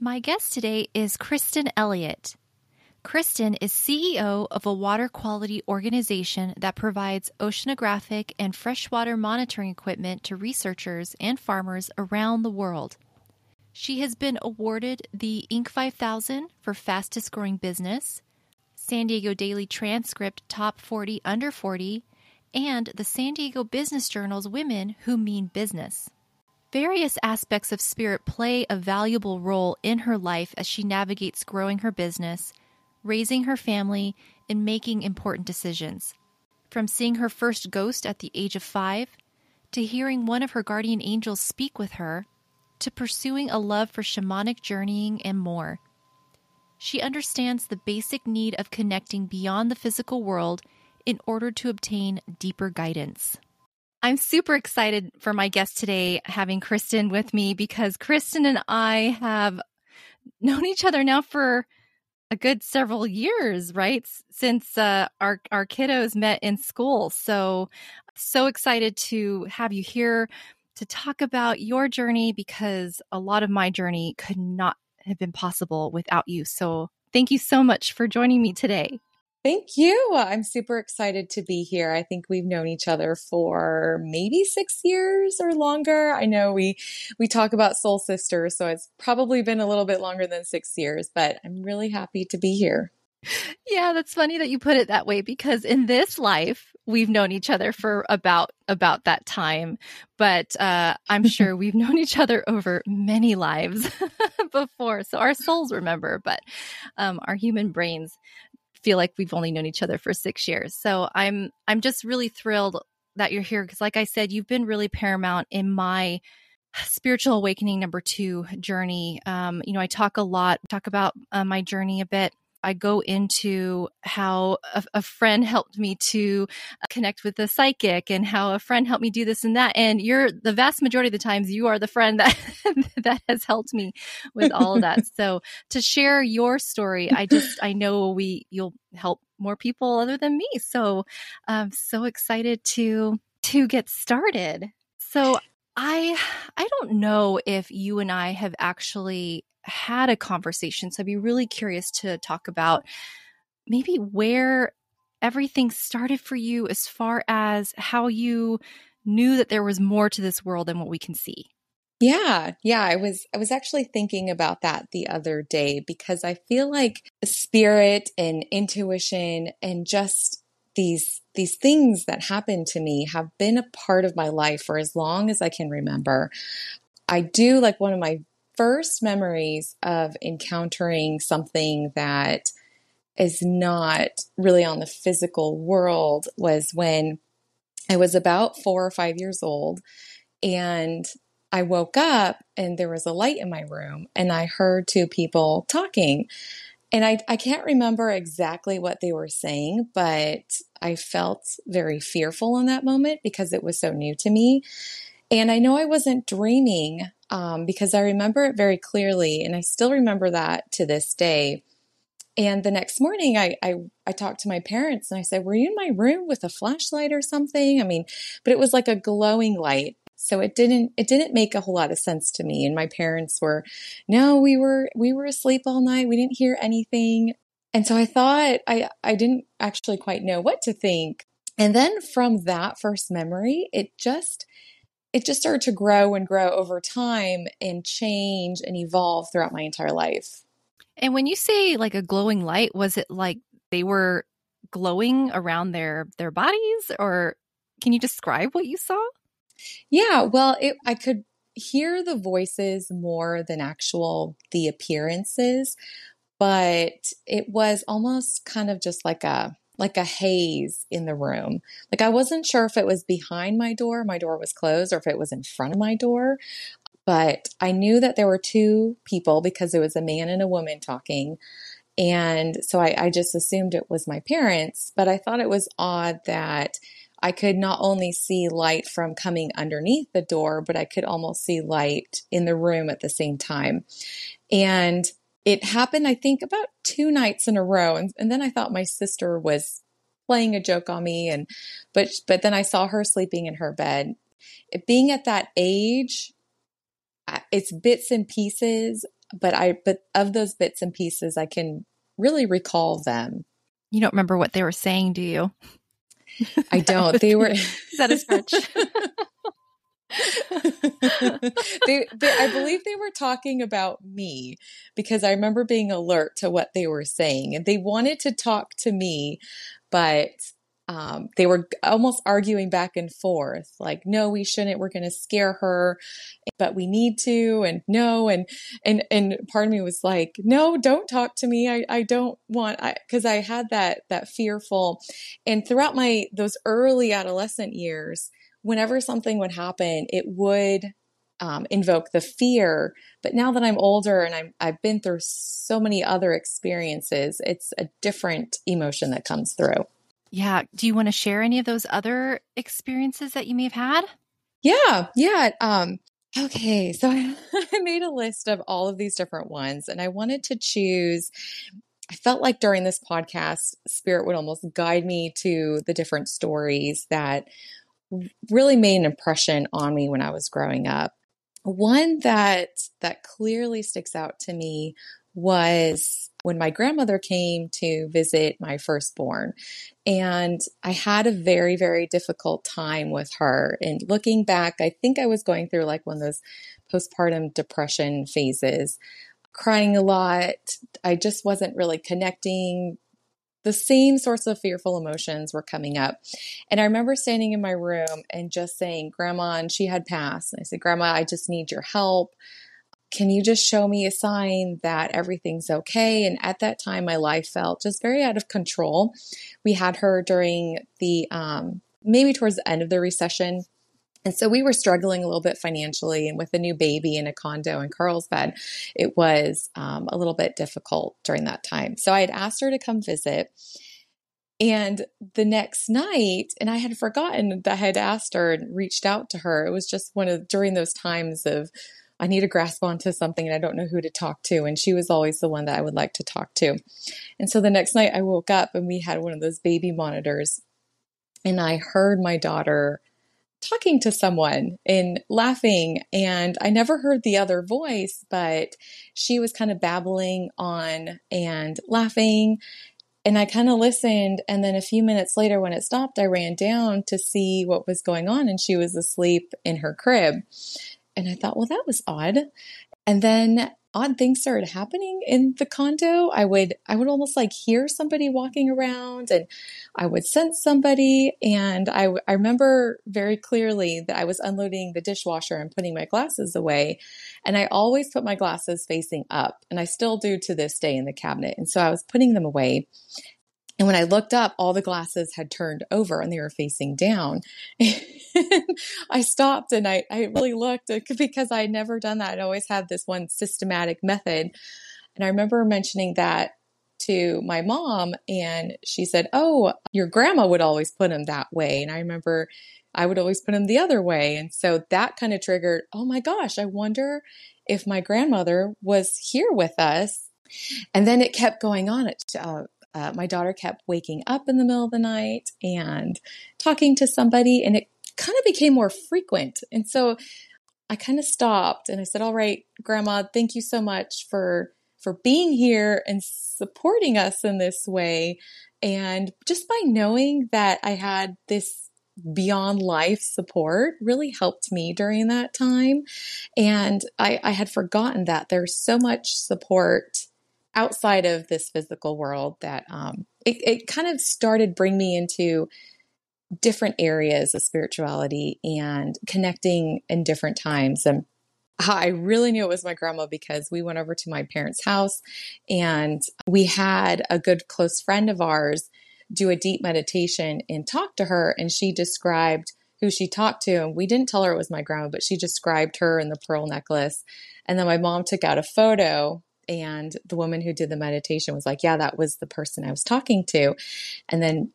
My guest today is Kristin Elliott. Kristin is CEO of a water quality organization that provides oceanographic and freshwater monitoring equipment to researchers and farmers around the world. She has been awarded the INC 5000 for fastest growing business, San Diego Daily Transcript Top 40 Under 40, and the San Diego Business Journal's Women Who Mean Business. Various aspects of spirit play a valuable role in her life as she navigates growing her business, raising her family, and making important decisions. From seeing her first ghost at the age of 5, to hearing one of her guardian angels speak with her, to pursuing a love for shamanic journeying and more. She understands the basic need of connecting beyond the physical world in order to obtain deeper guidance. I'm super excited for my guest today, having Kristin with me, because Kristin and I have known each other now for a good several years, right? Since our kiddos met in school. So excited to have you here to talk about your journey, because a lot of my journey could not have been possible without you. So thank you so much for joining me today. Thank you. I'm super excited to be here. I think we've known each other for maybe 6 years or longer. I know we talk about soul sisters, so it's probably been a little bit longer than 6 years, but I'm really happy to be here. Yeah, that's funny that you put it that way, because in this life, we've known each other for about that time, but I'm sure we've known each other over many lives before. So our souls remember, but our human brains feel like we've only known each other for 6 years. So I'm just really thrilled that you're here, because like I said, you've been really paramount in my spiritual awakening number 2 journey. I talk about my journey a bit. I go into how a friend helped me to connect with the psychic, and how a friend helped me do this and that. And you're the vast majority of the times you are the friend that has helped me with all of that. So to share your story, I know you'll help more people other than me. So I'm so excited to get started. So I don't know if you and I have actually had a conversation. So I'd be really curious to talk about maybe where everything started for you, as far as how you knew that there was more to this world than what we can see. Yeah. I was actually thinking about that the other day, because I feel like spirit and intuition and just these things that happened to me have been a part of my life for as long as I can remember. I do, like, one of my first memories of encountering something that is not really on the physical world was when I was about 4 or 5 years old, and I woke up and there was a light in my room, and I heard 2 people talking. And I can't remember exactly what they were saying, but I felt very fearful in that moment because it was so new to me. And I know I wasn't dreaming, because I remember it very clearly, and I still remember that to this day. And the next morning I talked to my parents, and I said, "Were you in my room with a flashlight or something?" But it was like a glowing light. So it didn't make a whole lot of sense to me. And my parents were, "No, we were asleep all night. We didn't hear anything." And so I thought, I didn't actually quite know what to think. And then from that first memory, it just started to grow and grow over time and change and evolve throughout my entire life. And when you say like a glowing light, was it like they were glowing around their bodies, or can you describe what you saw? Yeah, well, I could hear the voices more than the appearances, but it was almost kind of just like a haze in the room. Like I wasn't sure if it was behind my door was closed, or if it was in front of my door. But I knew that there were two people because it was a man and a woman talking. And so I just assumed it was my parents, but I thought it was odd that I could not only see light from coming underneath the door, but I could almost see light in the room at the same time. And it happened, I think, about two nights in a row. And then I thought my sister was playing a joke on me, but then I saw her sleeping in her bed. Being at that age, it's bits and pieces, but of those bits and pieces, I can really recall them. You don't remember what they were saying, do you? I don't. They were. Is that a stretch? I believe they were talking about me, because I remember being alert to what they were saying, and they wanted to talk to me, but they were almost arguing back and forth, like, no, we shouldn't, we're going to scare her, but we need to, and no, and part of me was like, no, don't talk to me. I don't want, because I had that fearful, and throughout those early adolescent years, whenever something would happen, it would invoke the fear. But now that I'm older and I've been through so many other experiences, it's a different emotion that comes through. Yeah. Do you want to share any of those other experiences that you may have had? Yeah. Okay. So I made a list of all of these different ones, and I wanted to choose. I felt like during this podcast, Spirit would almost guide me to the different stories that really made an impression on me when I was growing up. One that clearly sticks out to me was when my grandmother came to visit my firstborn, and I had a very, very difficult time with her. And looking back, I think I was going through like one of those postpartum depression phases, crying a lot. I just wasn't really connecting. The same sorts of fearful emotions were coming up. And I remember standing in my room and just saying, Grandma, and she had passed. And I said, Grandma, I just need your help. Can you just show me a sign that everything's okay? And at that time, my life felt just very out of control. We had her during the, maybe towards the end of the recession. And so we were struggling a little bit financially, and with a new baby in a condo in Carlsbad, it was a little bit difficult during that time. So I had asked her to come visit, and the next night, and I had forgotten that I had asked her and reached out to her. It was just during those times of, I need to grasp onto something and I don't know who to talk to. And she was always the one that I would like to talk to. And so the next night I woke up, and we had one of those baby monitors, and I heard my daughter talking to someone and laughing. And I never heard the other voice, but she was kind of babbling on and laughing. And I kind of listened. And then a few minutes later, when it stopped, I ran down to see what was going on, and she was asleep in her crib. And I thought, well, that was odd. And then odd things started happening in the condo. I would almost like hear somebody walking around, and I would sense somebody. And I remember very clearly that I was unloading the dishwasher and putting my glasses away. And I always put my glasses facing up, and I still do to this day, in the cabinet. And so I was putting them away. And when I looked up, all the glasses had turned over and they were facing down. I stopped and I really looked, because I had never done that. I'd always had this one systematic method. And I remember mentioning that to my mom, and she said, oh, your grandma would always put them that way. And I remember I would always put them the other way. And so that kind of triggered, oh my gosh, I wonder if my grandmother was here with us. And then it kept going on. My daughter kept waking up in the middle of the night and talking to somebody, and it kind of became more frequent. And so I kind of stopped and I said, all right, Grandma, thank you so much for being here and supporting us in this way. And just by knowing that I had this beyond life support really helped me during that time. And I had forgotten that there's so much support outside of this physical world that it kind of started bring me into different areas of spirituality and connecting in different times. And how I really knew it was my grandma, because we went over to my parents' house and we had a good close friend of ours do a deep meditation and talk to her. And she described who she talked to. And we didn't tell her it was my grandma, but she described her and the pearl necklace. And then my mom took out a photo, and the woman who did the meditation was like, yeah, that was the person I was talking to. And then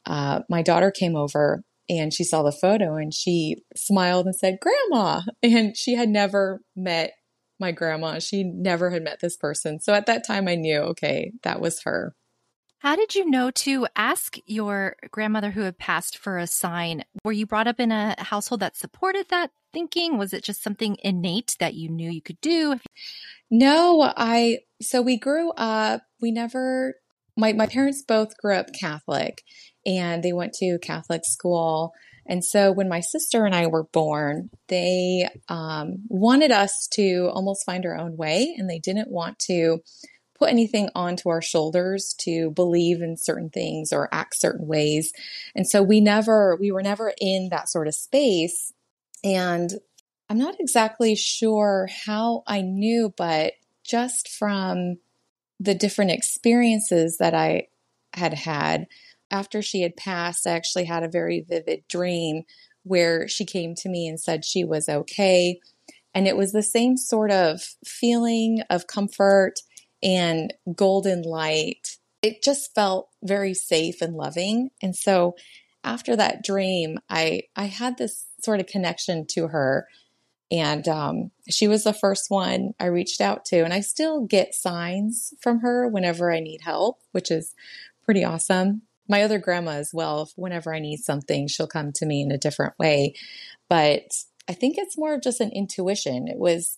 my daughter came over and she saw the photo and she smiled and said, Grandma. And she had never met my grandma. She never had met this person. So at that time I knew, okay, that was her. How did you know to ask your grandmother who had passed for a sign? Were you brought up in a household that supported that thinking? Was it just something innate that you knew you could do? No, so we grew up, we never, my parents both grew up Catholic and they went to Catholic school. And so when my sister and I were born, they wanted us to almost find our own way, and they didn't want to put anything onto our shoulders to believe in certain things or act certain ways. And so we were never in that sort of space. And I'm not exactly sure how I knew, but just from the different experiences that I had had after she had passed, I actually had a very vivid dream where she came to me and said she was okay. And it was the same sort of feeling of comfort and golden light. It just felt very safe and loving. And so after that dream, I had this sort of connection to her. And she was the first one I reached out to. And I still get signs from her whenever I need help, which is pretty awesome. My other grandma as well, whenever I need something, she'll come to me in a different way. But I think it's more of just an intuition. It was,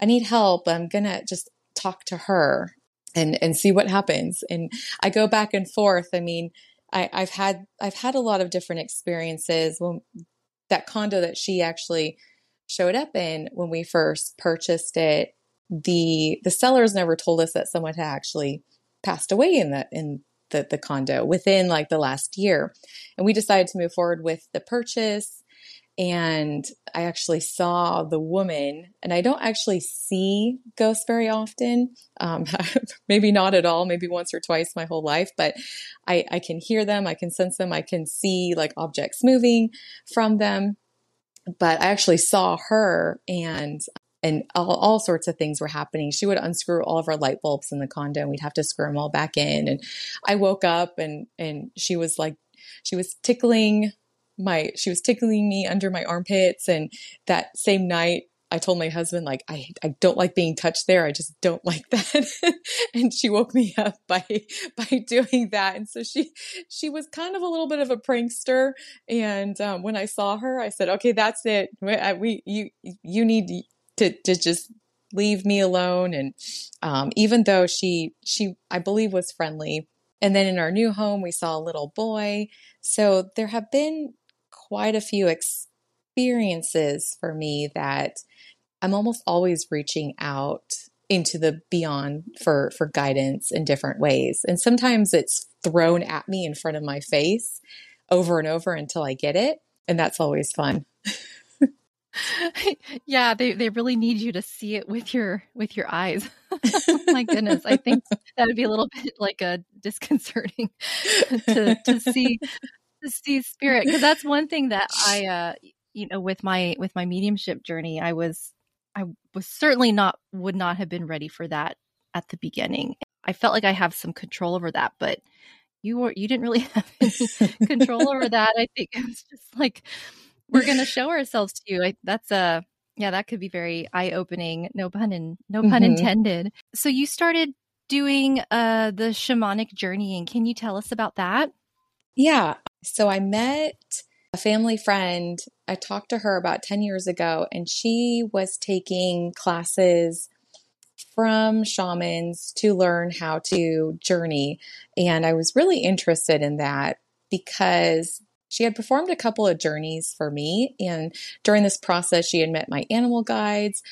I need help. I'm going to just talk to her and see what happens. And I go back and forth. I mean, I've had a lot of different experiences. Well, that condo that she actually showed up in when we first purchased it, the sellers never told us that someone had actually passed away in the condo within like the last year. And we decided to move forward with the purchase. And I actually saw the woman, and I don't actually see ghosts very often. Maybe not at all, maybe once or twice my whole life, but I can hear them. I can sense them. I can see like objects moving from them, but I actually saw her, and all sorts of things were happening. She would unscrew all of our light bulbs in the condo and we'd have to screw them all back in. And I woke up and she was tickling me under my armpits. And that same night I told my husband, like, I don't like being touched there. I just don't like that. And she woke me up by doing that. And so she was kind of a little bit of a prankster. And when I saw her, I said, okay, that's it. You need to just leave me alone. And even though she, I believe, was friendly. And then in our new home, we saw a little boy. So there have been quite a few experiences for me that I'm almost always reaching out into the beyond for guidance in different ways. And sometimes it's thrown at me in front of my face over and over until I get it. And that's always fun. Yeah, they really need you to see it with your eyes. Oh my goodness. I think that would be a little bit like a disconcerting to see spirit, because that's one thing that I with my mediumship journey, I was certainly would not have been ready for that at the beginning. I felt like I have some control over that, but you didn't really have any control over that. I think it was just like, we're going to show ourselves to you. That could be very eye-opening. No pun intended. So you started doing the shamanic journeying. Can you tell us about that? Yeah. So I met a family friend. I talked to her about 10 years ago, and she was taking classes from shamans to learn how to journey. And I was really interested in that because she had performed a couple of journeys for me. And during this process, she had met my animal guides.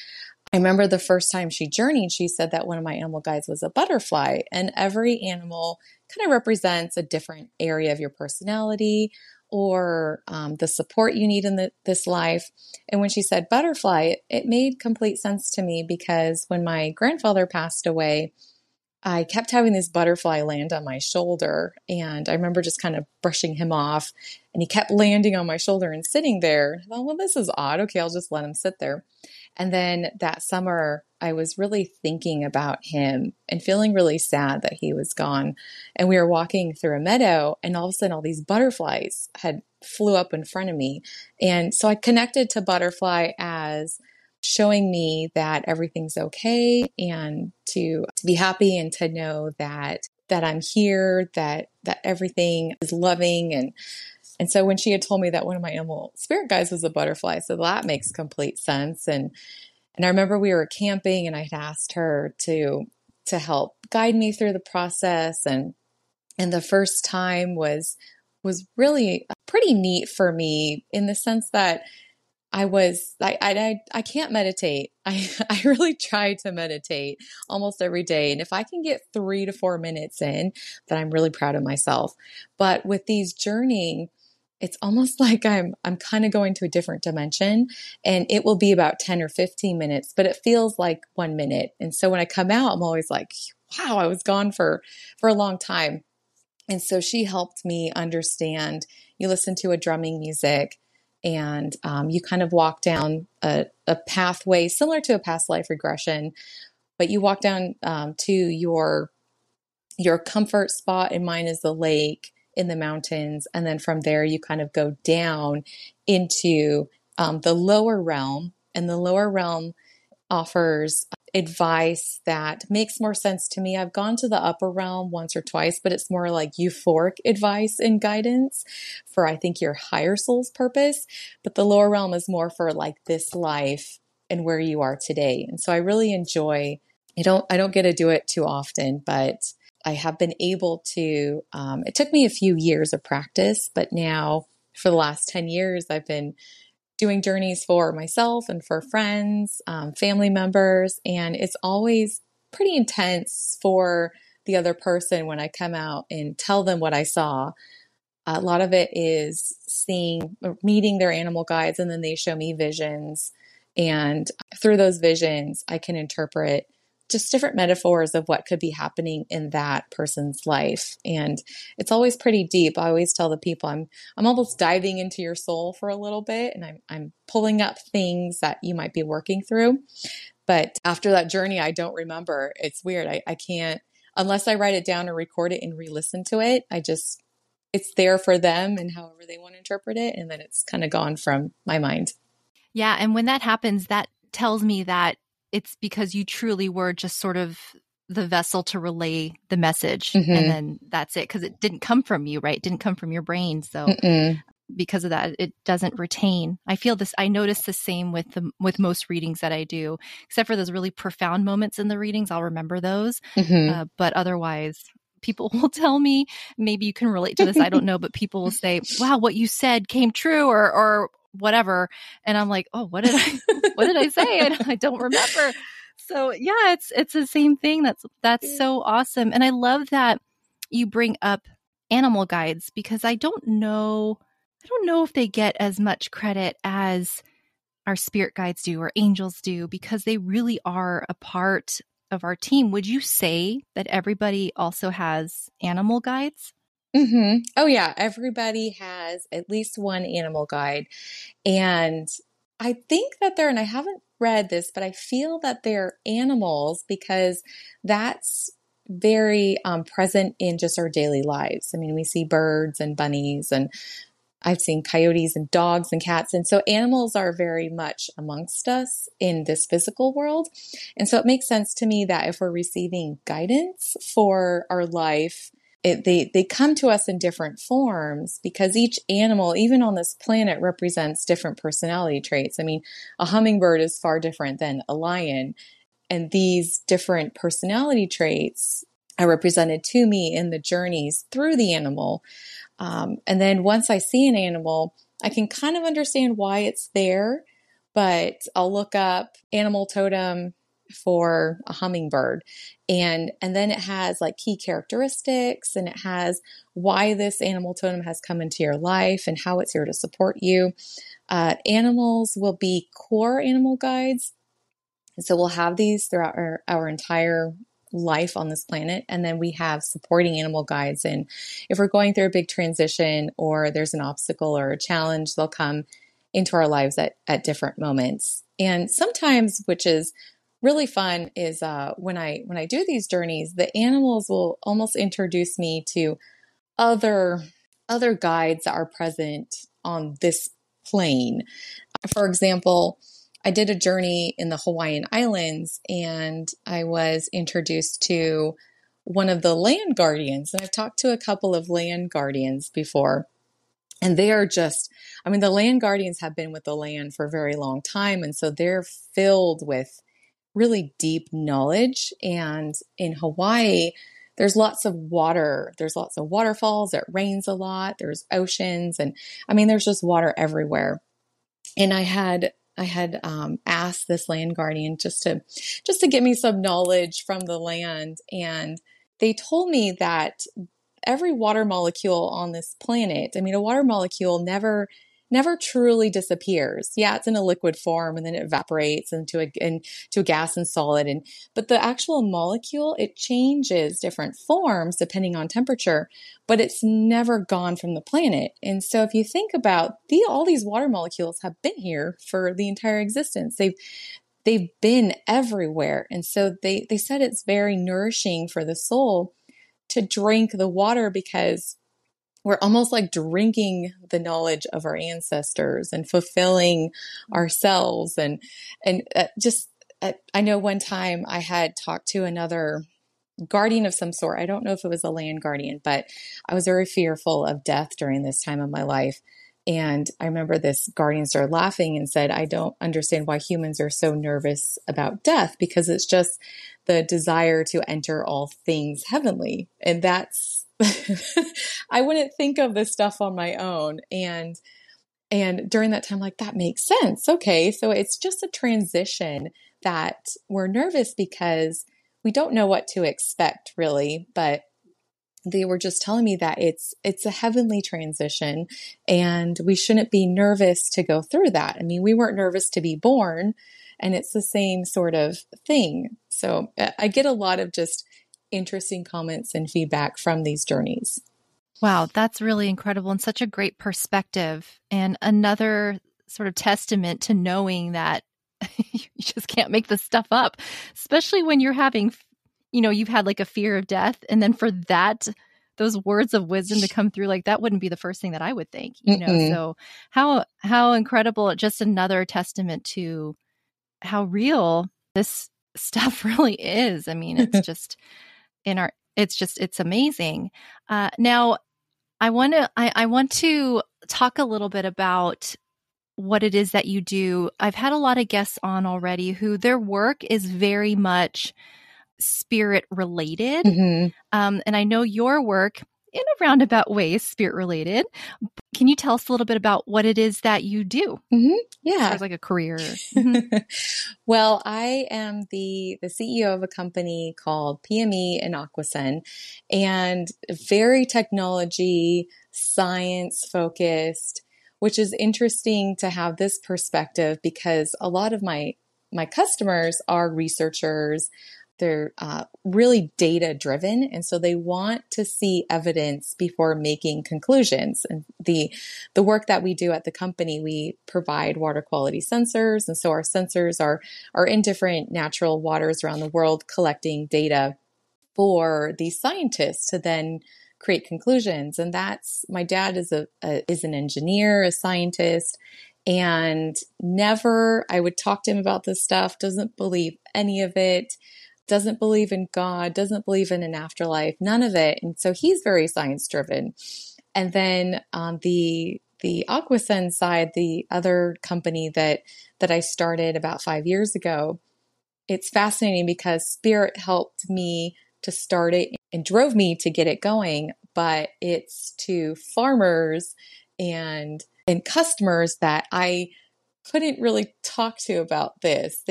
I remember the first time she journeyed, she said that one of my animal guides was a butterfly, and every animal kind of represents a different area of your personality or the support you need in this life. And when she said butterfly, it made complete sense to me, because when my grandfather passed away, I kept having this butterfly land on my shoulder, and I remember just kind of brushing him off, and he kept landing on my shoulder and sitting there. I thought, well, this is odd. Okay, I'll just let him sit there. And then that summer, I was really thinking about him and feeling really sad that he was gone. And we were walking through a meadow, and all of a sudden all these butterflies had flew up in front of me. And so I connected to butterfly as showing me that everything's okay, and to be happy, and to know that I'm here, that everything is loving. And so when she had told me that one of my animal spirit guides was a butterfly, so that makes complete sense. And I remember we were camping, and I had asked her to help guide me through the process. And the first time was really pretty neat for me, in the sense that I can't meditate. I really try to meditate almost every day. And if I can get 3 to 4 minutes in, then I'm really proud of myself. But with these journeying, it's almost like I'm kind of going to a different dimension, and it will be about 10 or 15 minutes, but it feels like 1 minute. And so when I come out, I'm always like, wow, I was gone for a long time. And so she helped me understand, you listen to a drumming music, and you kind of walk down a pathway similar to a past life regression, but you walk down to your comfort spot, and mine is the lake in the mountains. And then from there, you kind of go down into the lower realm, and the lower realm offers advice that makes more sense to me. I've gone to the upper realm once or twice, but it's more like euphoric advice and guidance for, I think, your higher soul's purpose. But the lower realm is more for like this life and where you are today. And so I really enjoy, I don't get to do it too often, but I have been able to, it took me a few years of practice, but now for the last 10 years, I've been doing journeys for myself and for friends, family members. And it's always pretty intense for the other person when I come out and tell them what I saw. A lot of it is meeting their animal guides, and then they show me visions. And through those visions, I can interpret just different metaphors of what could be happening in that person's life. And it's always pretty deep. I always tell the people I'm almost diving into your soul for a little bit, and I'm pulling up things that you might be working through. But after that journey, I don't remember. It's weird. I can't, unless I write it down or record it and re-listen to it, it's there for them and however they want to interpret it. And then it's kind of gone from my mind. Yeah. And when that happens, that tells me that it's because you truly were just sort of the vessel to relay the message. Mm-hmm. And then that's it. Cause it didn't come from you, right? It didn't come from your brain. So because of that, it doesn't retain. I notice the same with most readings that I do, except for those really profound moments in the readings. I'll remember those. Mm-hmm. But otherwise, people will tell me, maybe you can relate to this. I don't know, but people will say, wow, what you said came true, or whatever. And I'm like, oh, what did I say? And I don't remember. So yeah, it's the same thing. That's so awesome. And I love that you bring up animal guides, because I don't know if they get as much credit as our spirit guides do, or angels do, because they really are a part of our team. Would you say that everybody also has animal guides? Mm-hmm. Oh yeah. Everybody has at least one animal guide. And I think that and I haven't read this, but I feel that they're animals, because that's very present in just our daily lives. I mean, we see birds and bunnies, and I've seen coyotes and dogs and cats. And so animals are very much amongst us in this physical world. And so it makes sense to me that if we're receiving guidance for our life, they come to us in different forms, because each animal, even on this planet, represents different personality traits. I mean, a hummingbird is far different than a lion. And these different personality traits are represented to me in the journeys through the animal. And then once I see an animal, I can kind of understand why it's there. but I'll look up animal totem for a hummingbird. And then it has like key characteristics, and it has why this animal totem has come into your life and how it's here to support you. Animals will be core animal guides. And so we'll have these throughout our entire life on this planet. And then we have supporting animal guides. And if we're going through a big transition or there's an obstacle or a challenge, they'll come into our lives at different moments. And sometimes, which is really fun, is when I do these journeys, the animals will almost introduce me to other guides that are present on this plane. For example, I did a journey in the Hawaiian Islands, and I was introduced to one of the land guardians. And I've talked to a couple of land guardians before, and they are just, I mean, the land guardians have been with the land for a very long time. And so they're filled with really deep knowledge. And in Hawaii, there's lots of water. There's lots of waterfalls. It rains a lot. There's oceans. And I mean, there's just water everywhere. And I had asked this land guardian just to give me some knowledge from the land. And they told me that every water molecule on this planet, I mean, a water molecule never truly disappears. Yeah, it's in a liquid form, and then it evaporates into a gas and solid. But the actual molecule, it changes different forms depending on temperature, but it's never gone from the planet. And so if you think about all these water molecules have been here for the entire existence. They've been everywhere. And so they said it's very nourishing for the soul to drink the water, because we're almost like drinking the knowledge of our ancestors and fulfilling ourselves. And I know one time I had talked to another guardian of some sort. I don't know if it was a land guardian, but I was very fearful of death during this time of my life. And I remember this guardian started laughing and said, "I don't understand why humans are so nervous about death, because it's just the desire to enter all things heavenly." And that's, I wouldn't think of this stuff on my own. And during that time, like, that makes sense. Okay. So it's just a transition that we're nervous because we don't know what to expect, really. But they were just telling me that it's a heavenly transition, and we shouldn't be nervous to go through that. I mean, we weren't nervous to be born, and it's the same sort of thing. So I get a lot of just interesting comments and feedback from these journeys. Wow, that's really incredible, and such a great perspective, and another sort of testament to knowing that you just can't make this stuff up, especially when you're having, you know, you've had like a fear of death, and then for that, those words of wisdom to come through, like, that wouldn't be the first thing that I would think, you know. So how incredible, just another testament to how real this stuff really is. I mean, it's just it's amazing. Now I want to talk a little bit about what it is that you do. I've had a lot of guests on already who their work is very much spirit related. And I know your work in a roundabout way is spirit related. Can you tell us a little bit about what it is that you do? Yeah. It's like a career. Well, I am the CEO of a company called PME and Aquasun, and very technology, science focused, which is interesting to have this perspective, because a lot of my customers are researchers. They're really data driven. And so they want to see evidence before making conclusions. And the work that we do at the company, we provide water quality sensors. And so our sensors are in different natural waters around the world, collecting data for these scientists to then create conclusions. And that's, my dad is an engineer, a scientist, and never, I would talk to him about this stuff, doesn't believe any of it. Doesn't believe in God, doesn't believe in an afterlife, none of it. And so he's very science driven. And then on the Aquasun side, the other company that I started about 5 years ago, it's fascinating because spirit helped me to start it and drove me to get it going. But it's to farmers and customers that I couldn't really talk to about this.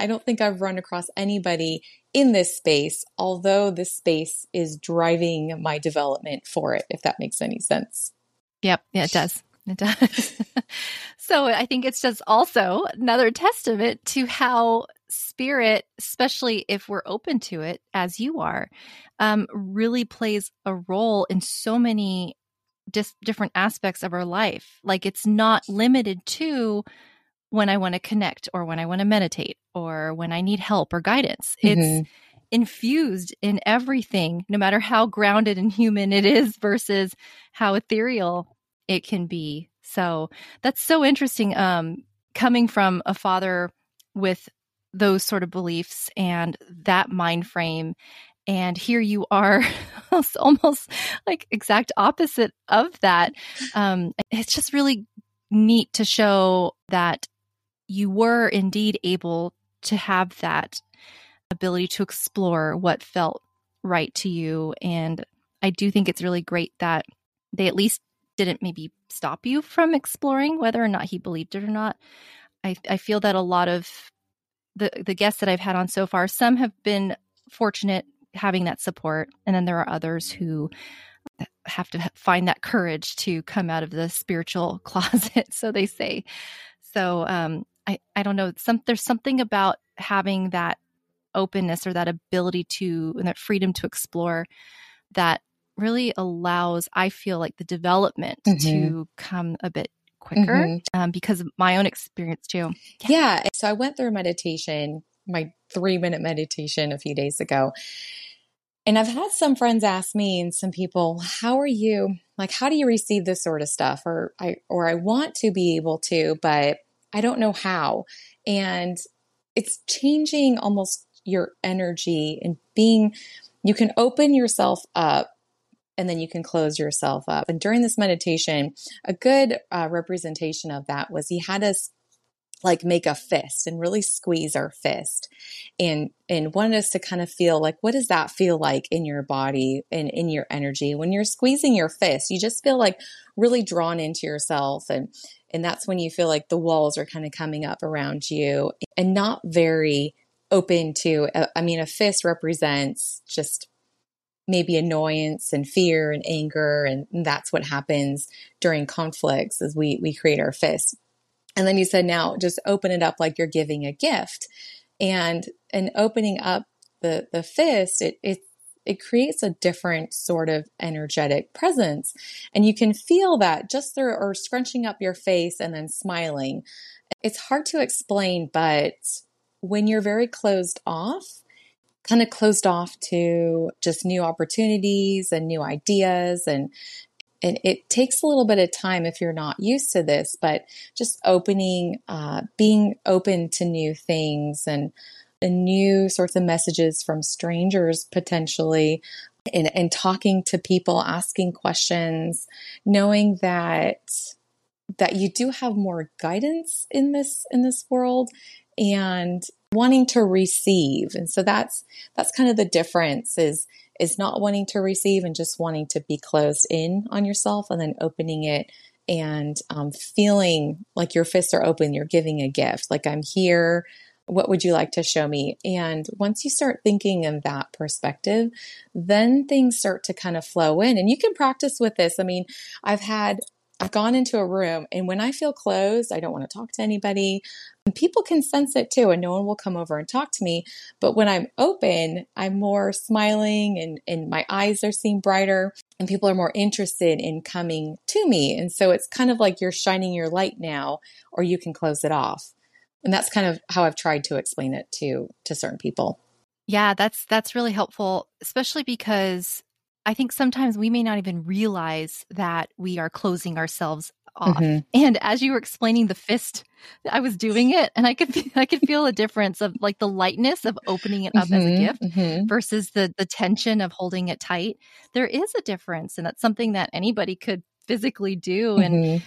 I don't think I've run across anybody in this space, although this space is driving my development for it, if that makes any sense. Yep. Yeah, it does. It does. So I think it's just also another testament to how spirit, especially if we're open to it, as you are, really plays a role in so many different aspects of our life. Like, it's not limited to when I want to connect or when I want to meditate or when I need help or guidance. It's infused in everything, no matter how grounded and human it is versus how ethereal it can be. So that's so interesting, coming from a father with those sort of beliefs and that mind frame. And here you are, almost like exact opposite of that. It's just really neat to show that you were indeed able to have that ability to explore what felt right to you. And I do think it's really great that they at least didn't maybe stop you from exploring whether or not he believed it or not. I feel that a lot of the guests that I've had on so far, some have been fortunate having that support. And then there are others who have to find that courage to come out of the spiritual closet, so they say. So I don't know. There's something about having that openness or that ability to, and that freedom to explore, that really allows, I feel like, the development to come a bit quicker because of my own experience too. Yeah. So I went through a meditation, my 3-minute meditation a few days ago. And I've had some friends ask me, and some people, how are you, like, how do you receive this sort of stuff? Or I want to be able to, but I don't know how. And it's changing almost your energy and being, you can open yourself up and then you can close yourself up. And during this meditation, a good representation of that was he had us like make a fist and really squeeze our fist, and wanted us to kind of feel like, what does that feel like in your body and in your energy? When you're squeezing your fist, you just feel like really drawn into yourself. And that's when you feel like the walls are kind of coming up around you and not very open to, I mean, a fist represents just maybe annoyance and fear and anger. And that's what happens during conflicts, is we create our fists. And then you said, now just open it up like you're giving a gift, and opening up the fist, it creates a different sort of energetic presence, and you can feel that just through, or scrunching up your face and then smiling. It's hard to explain, but when you're very closed off, kind of closed off to just new opportunities and new ideas, and it takes a little bit of time if you're not used to this, but just opening, being open to new things and the new sorts of messages from strangers potentially, and talking to people, asking questions, knowing that you do have more guidance in this world, and wanting to receive. And so that's kind of the difference, is not wanting to receive and just wanting to be closed in on yourself, and then opening it and feeling like your fists are open, you're giving a gift, like, I'm here, what would you like to show me? And once you start thinking in that perspective, then things start to kind of flow in, and you can practice with this. I mean, I've gone into a room, and when I feel closed, I don't want to talk to anybody, and people can sense it too, and no one will come over and talk to me. But when I'm open, I'm more smiling, and my eyes are seen brighter, and people are more interested in coming to me. And so it's kind of like you're shining your light now, or you can close it off. And that's kind of how I've tried to explain it to certain people. Yeah, that's really helpful, especially because I think sometimes we may not even realize that we are closing ourselves off. And as you were explaining the fist, I was doing it, and I could feel a difference of, like, the lightness of opening it up as a gift versus the tension of holding it tight. There is a difference, and that's something that anybody could physically do and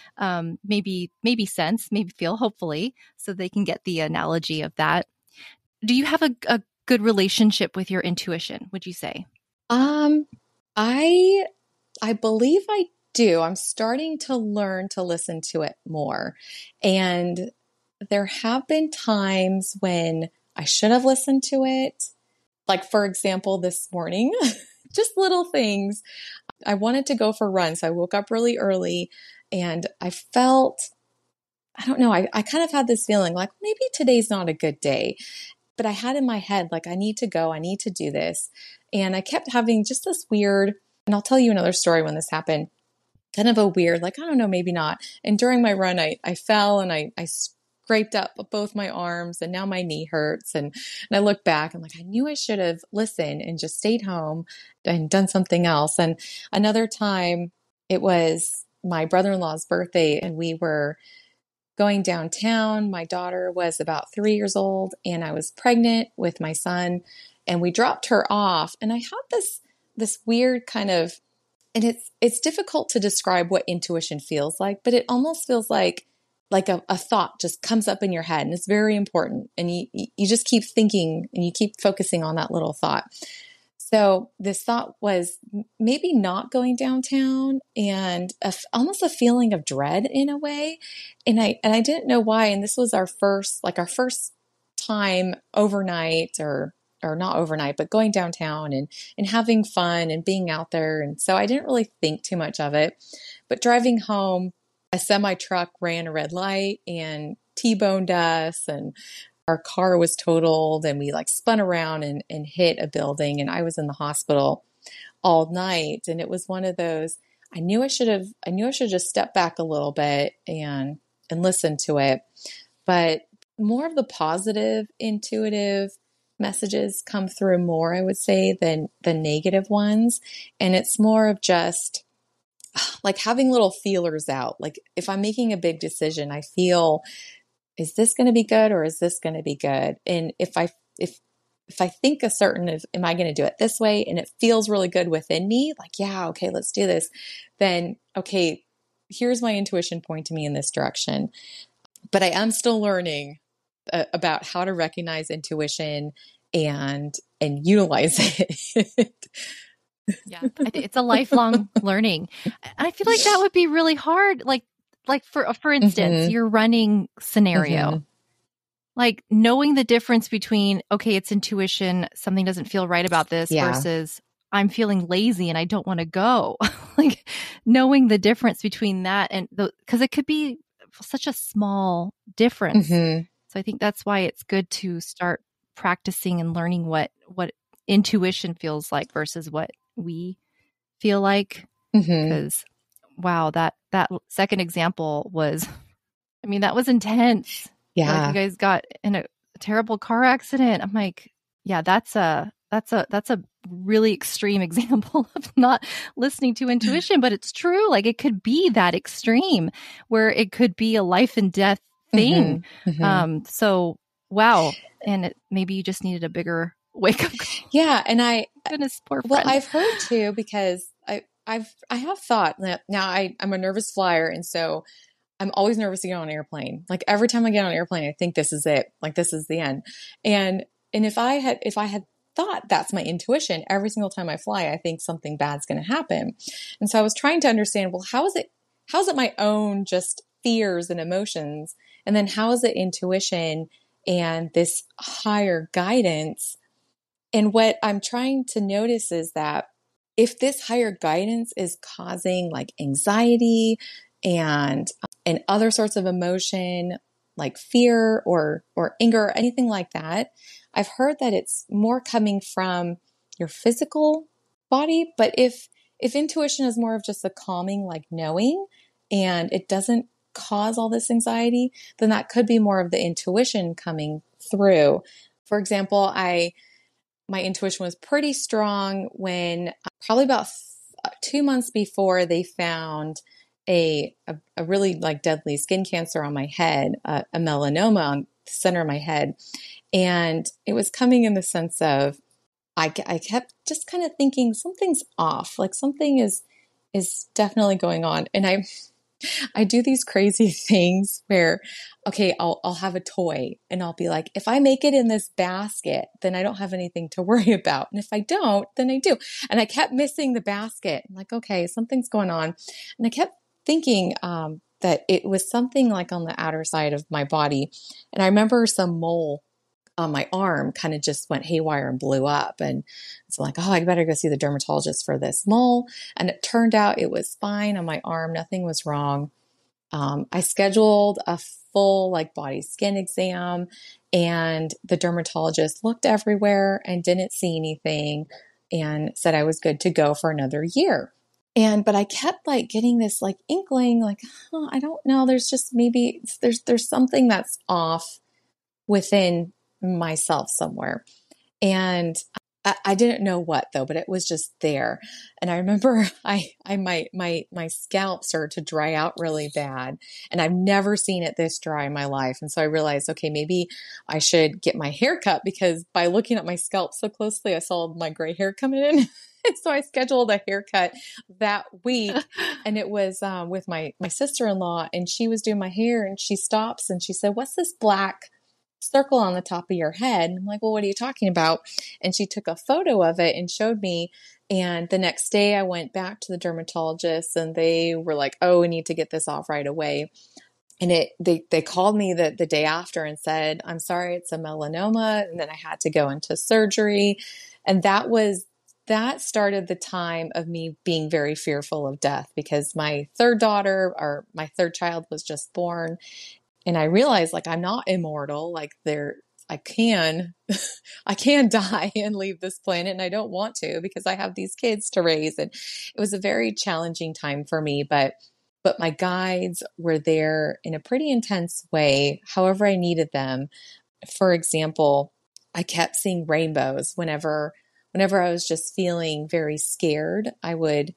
maybe sense, maybe feel, hopefully, so they can get the analogy of that. Do you have a good relationship with your intuition, would you say? I believe I do. I'm starting to learn to listen to it more. And there have been times when I should have listened to it. Like, for example, this morning, just little things. I wanted to go for runs. So I woke up really early and I felt, I don't know, I kind of had this feeling like maybe today's not a good day. But I had in my head, like, I need to go, I need to do this. And I kept having just this weird, and I'll tell you another story when this happened, kind of a weird, like, I don't know, maybe not. And during my run, I fell and I scraped up both my arms and now my knee hurts. And I look back and like, I knew I should have listened and just stayed home and done something else. And another time it was my brother-in-law's birthday and we were going downtown. My daughter was about 3 years old and I was pregnant with my son and we dropped her off. And I had this weird kind of, and it's difficult to describe what intuition feels like, but it almost feels like a thought just comes up in your head and it's very important. And you just keep thinking and you keep focusing on that little thought. So this thought was maybe not going downtown and almost a feeling of dread in a way. And I didn't know why. And this was our first time overnight or not overnight, but going downtown and having fun and being out there. And so I didn't really think too much of it, but driving home, a semi truck ran a red light and T-boned us and our car was totaled and we spun around and hit a building and I was in the hospital all night. And it was one of those, I knew I should just step back a little bit and listen to it. But more of the positive, intuitive messages come through more, I would say, than the negative ones. And it's more of just like having little feelers out. Like if I'm making a big decision, I feel, is this going to be good or is this going to be good? And if I think a certain of, am I going to do it this way? And it feels really good within me, like, yeah, okay, let's do this. Then, okay, here's my intuition pointing me in this direction. But I am still learning about how to recognize intuition and utilize it. Yeah. It's a lifelong learning. And I feel like that would be really hard. Like for instance, your running scenario, like knowing the difference between, okay, it's intuition, something doesn't feel right about this versus I'm feeling lazy and I don't want to go. Like knowing the difference between that and because it could be such a small difference. So I think that's why it's good to start practicing and learning what intuition feels like versus what we feel like. Because wow, that second example was, I mean, that was intense. Yeah. Like you guys got in a terrible car accident. I'm like, yeah, that's a really extreme example of not listening to intuition, but it's true. Like it could be that extreme where it could be a life and death thing. So wow. And maybe you just needed a bigger wake up call. Yeah. And goodness, poor friend. Well, I've heard too, because I have thought that now I'm a nervous flyer. And so I'm always nervous to get on an airplane. Like every time I get on an airplane, I think this is it. Like this is the end. And if I had thought that's my intuition, every single time I fly, I think something bad's going to happen. And so I was trying to understand, well, how is it my own just fears and emotions? And then how is it intuition and this higher guidance? And what I'm trying to notice is that if this higher guidance is causing like anxiety and other sorts of emotion, like fear or anger or anything like that, I've heard that it's more coming from your physical body. But if intuition is more of just a calming, like knowing, and it doesn't cause all this anxiety, then that could be more of the intuition coming through. For example, my intuition was pretty strong when probably about 2 months before they found a really like deadly skin cancer on my head, a melanoma on the center of my head. And it was coming in the sense of, I kept just kind of thinking something's off, like something is definitely going on. And I, I do these crazy things where, okay, I'll have a toy and I'll be like, if I make it in this basket, then I don't have anything to worry about. And if I don't, then I do. And I kept missing the basket. I'm like, okay, something's going on. And I kept thinking, that it was something like on the outer side of my body. And I remember some mole on my arm kind of just went haywire and blew up. And so like, oh, I better go see the dermatologist for this mole. And it turned out it was fine on my arm. Nothing was wrong. I scheduled a full like body skin exam, and the dermatologist looked everywhere and didn't see anything and said I was good to go for another year. But I kept like getting this like inkling, like, oh, I don't know. There's just maybe there's something that's off within myself somewhere. And I didn't know what though, but it was just there. And I remember my scalp started to dry out really bad, and I've never seen it this dry in my life. And so I realized, okay, maybe I should get my hair cut, because by looking at my scalp so closely, I saw my gray hair coming in. So I scheduled a haircut that week, and it was with my sister-in-law, and she was doing my hair, and she stops and she said, "What's this black circle on the top of your head?" And I'm like, "Well, what are you talking about?" And she took a photo of it and showed me. And the next day I went back to the dermatologist, and they were like, "Oh, we need to get this off right away." And they called me the day after and said, "I'm sorry, it's a melanoma." And then I had to go into surgery. And that started the time of me being very fearful of death, because my third child was just born. And I realized, like, I'm not immortal. Like I can die and leave this planet. And I don't want to, because I have these kids to raise. And it was a very challenging time for me, but my guides were there in a pretty intense way, however I needed them. For example, I kept seeing rainbows whenever I was just feeling very scared. I would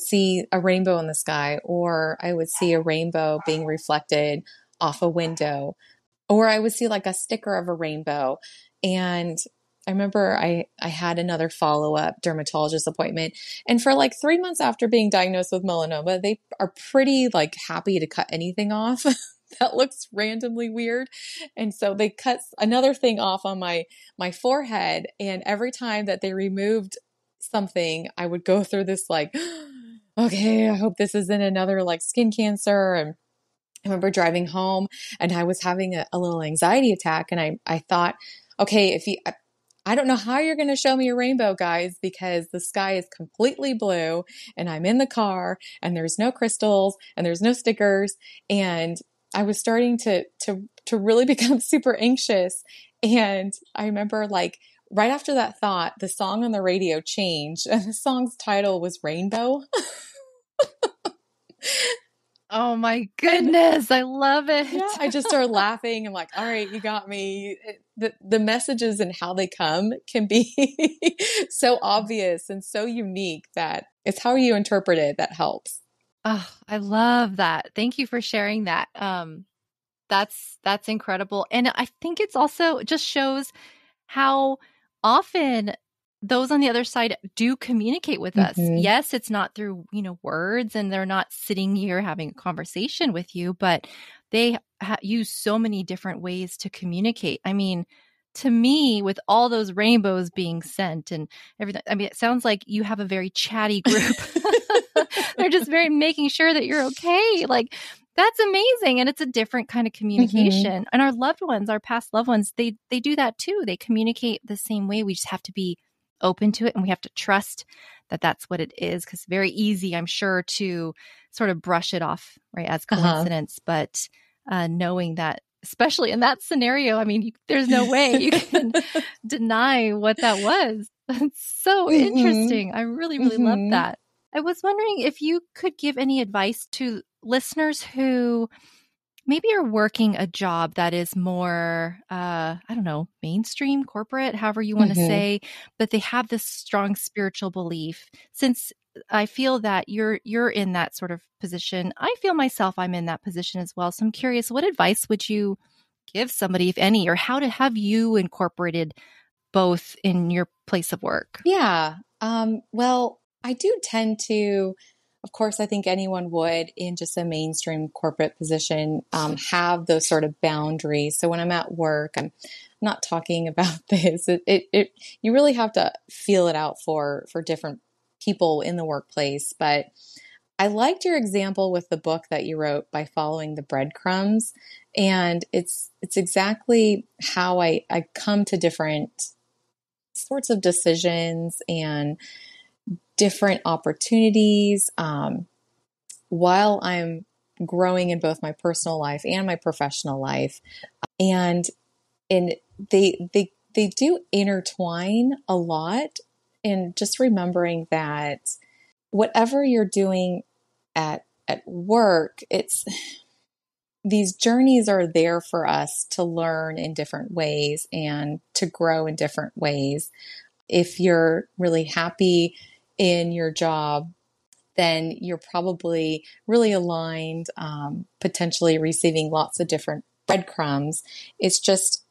see a rainbow in the sky, or I would see a rainbow being reflected off a window, or I would see like a sticker of a rainbow. And I remember I had another follow-up dermatologist appointment. And for like 3 months after being diagnosed with melanoma, they are pretty like happy to cut anything off that looks randomly weird. And so they cut another thing off on my forehead. And every time that they removed something, I would go through this like, okay, I hope this isn't another like skin cancer. And I remember driving home, and I was having a little anxiety attack. And I thought, okay, I don't know how you're going to show me a rainbow, guys, because the sky is completely blue, and I'm in the car, and there's no crystals, and there's no stickers. And I was starting to really become super anxious. And I remember like right after that thought, the song on the radio changed, and the song's title was Rainbow. Oh my goodness. I love it. Yeah, I just started laughing. I'm like, all right, you got me. The messages and how they come can be so obvious and so unique that it's how you interpret it that helps. Oh, I love that. Thank you for sharing that. That's incredible. And I think it's also just shows how often those on the other side do communicate with us. Yes, it's not through, words, and they're not sitting here having a conversation with you, but they use so many different ways to communicate. I mean, to me, with all those rainbows being sent and everything, I mean, it sounds like you have a very chatty group. They're just very making sure that you're okay. Like, that's amazing. And it's a different kind of communication. And our loved ones, our past loved ones, they do that too. They communicate the same way. We just have to be open to it, and we have to trust that that's what it is. Because very easy, I'm sure, to sort of brush it off, right, as coincidence. But knowing that, especially in that scenario, I mean, there's no way you can deny what that was. That's so interesting. I really, really love that. I was wondering if you could give any advice to listeners who maybe are working a job that is more, mainstream, corporate, however you want to say, but they have this strong spiritual belief. Since I feel that you're in that sort of position, I feel myself I'm in that position as well. So I'm curious, what advice would you give somebody, if any, or how to have you incorporated both in your place of work? Yeah. Well, I do tend to of course, I think anyone would in just a mainstream corporate position have those sort of boundaries. So when I'm at work, I'm not talking about this. You really have to feel it out for different people in the workplace. But I liked your example with the book that you wrote by following the breadcrumbs. And it's exactly how I come to different sorts of decisions and different opportunities while I'm growing in both my personal life and my professional life. And they do intertwine a lot. And just remembering that whatever you're doing at work, it's these journeys are there for us to learn in different ways and to grow in different ways. If you're really happy in your job, then you're probably really aligned, potentially receiving lots of different breadcrumbs. It's just,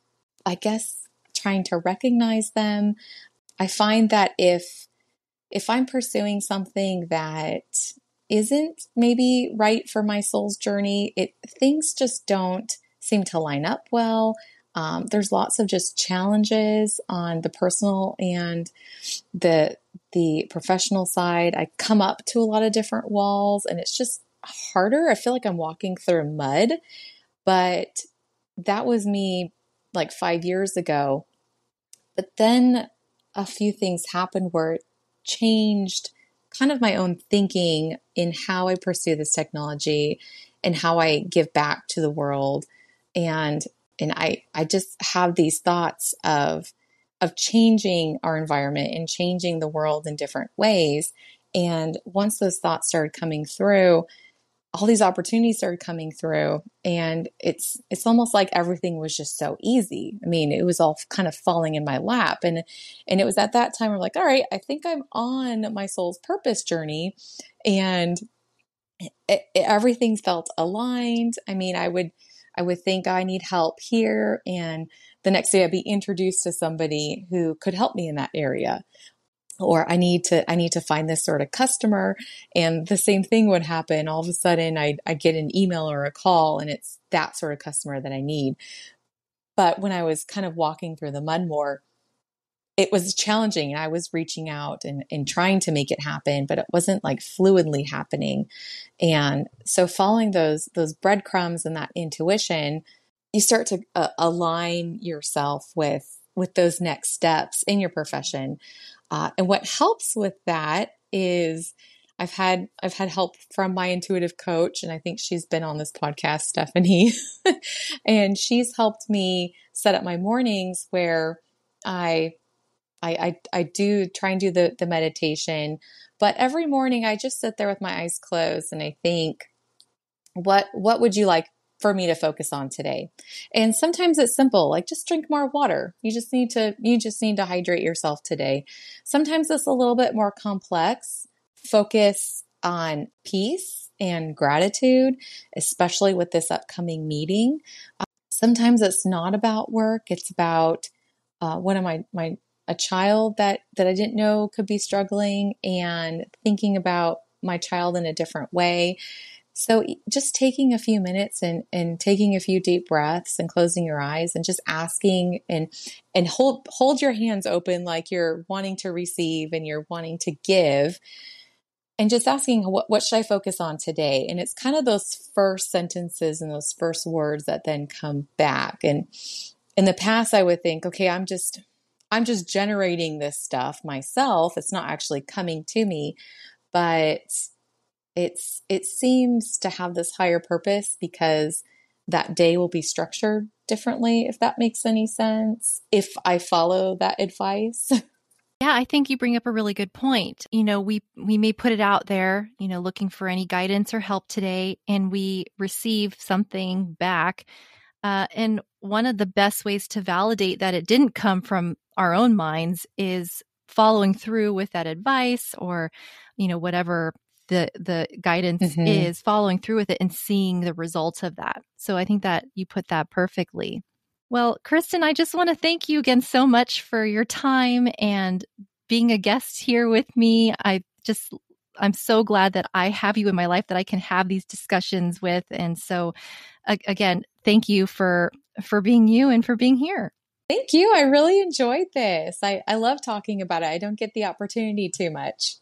I guess, trying to recognize them. I find that if I'm pursuing something that isn't maybe right for my soul's journey, things just don't seem to line up well. There's lots of just challenges on the personal and the professional side. I come up to a lot of different walls and it's just harder. I feel like I'm walking through mud, but that was me like 5 years ago. But then a few things happened where it changed kind of my own thinking in how I pursue this technology and how I give back to the world. And I just have these thoughts of changing our environment and changing the world in different ways. And once those thoughts started coming through, all these opportunities started coming through, and it's almost like everything was just so easy. I mean, it was all kind of falling in my lap. And it was at that time I'm like, all right, I think I'm on my soul's purpose journey, and everything felt aligned. I mean, I would think I need help here, and the next day I'd be introduced to somebody who could help me in that area. Or I need to find this sort of customer, and the same thing would happen. All of a sudden I get an email or a call, and it's that sort of customer that I need. But when I was kind of walking through the mud more, it was challenging, and I was reaching out and trying to make it happen, but it wasn't like fluidly happening. And so following those breadcrumbs and that intuition, you start to align yourself with those next steps in your profession. And what helps with that is I've had help from my intuitive coach, and I think she's been on this podcast, Stephanie, and she's helped me set up my mornings where I do try and do the meditation, but every morning I just sit there with my eyes closed and I think, what would you like for me to focus on today? And sometimes it's simple, like just drink more water. You just need to hydrate yourself today. Sometimes it's a little bit more complex. Focus on peace and gratitude, especially with this upcoming meeting. Sometimes it's not about work. It's about one of a child that I didn't know could be struggling, and thinking about my child in a different way. So just taking a few minutes and taking a few deep breaths and closing your eyes and just asking and hold your hands open like you're wanting to receive and you're wanting to give, and just asking, what should I focus on today? And it's kind of those first sentences and those first words that then come back. And in the past, I would think, okay, I'm just generating this stuff myself. It's not actually coming to me, but it seems to have this higher purpose because that day will be structured differently, if that makes any sense, if I follow that advice. Yeah, I think you bring up a really good point. You know, we may put it out there, you know, looking for any guidance or help today, and we receive something back. And one of the best ways to validate that it didn't come from our own minds is following through with that advice, or, you know, whatever the guidance mm-hmm. is, following through with it and seeing the results of that. So I think that you put that perfectly. Well, Kristin, I just want to thank you again so much for your time and being a guest here with me. I just I'm so glad that I have you in my life that I can have these discussions with. And so again, thank you for being you and for being here. Thank you. I really enjoyed this. I love talking about it. I don't get the opportunity too much.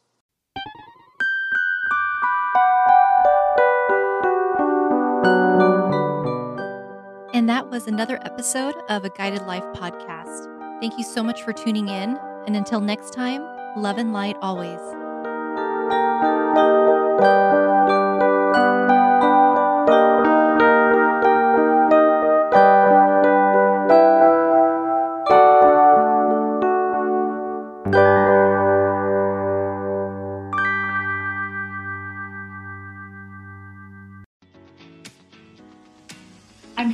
And that was another episode of A Guided Life podcast. Thank you so much for tuning in. And until next time, love and light always.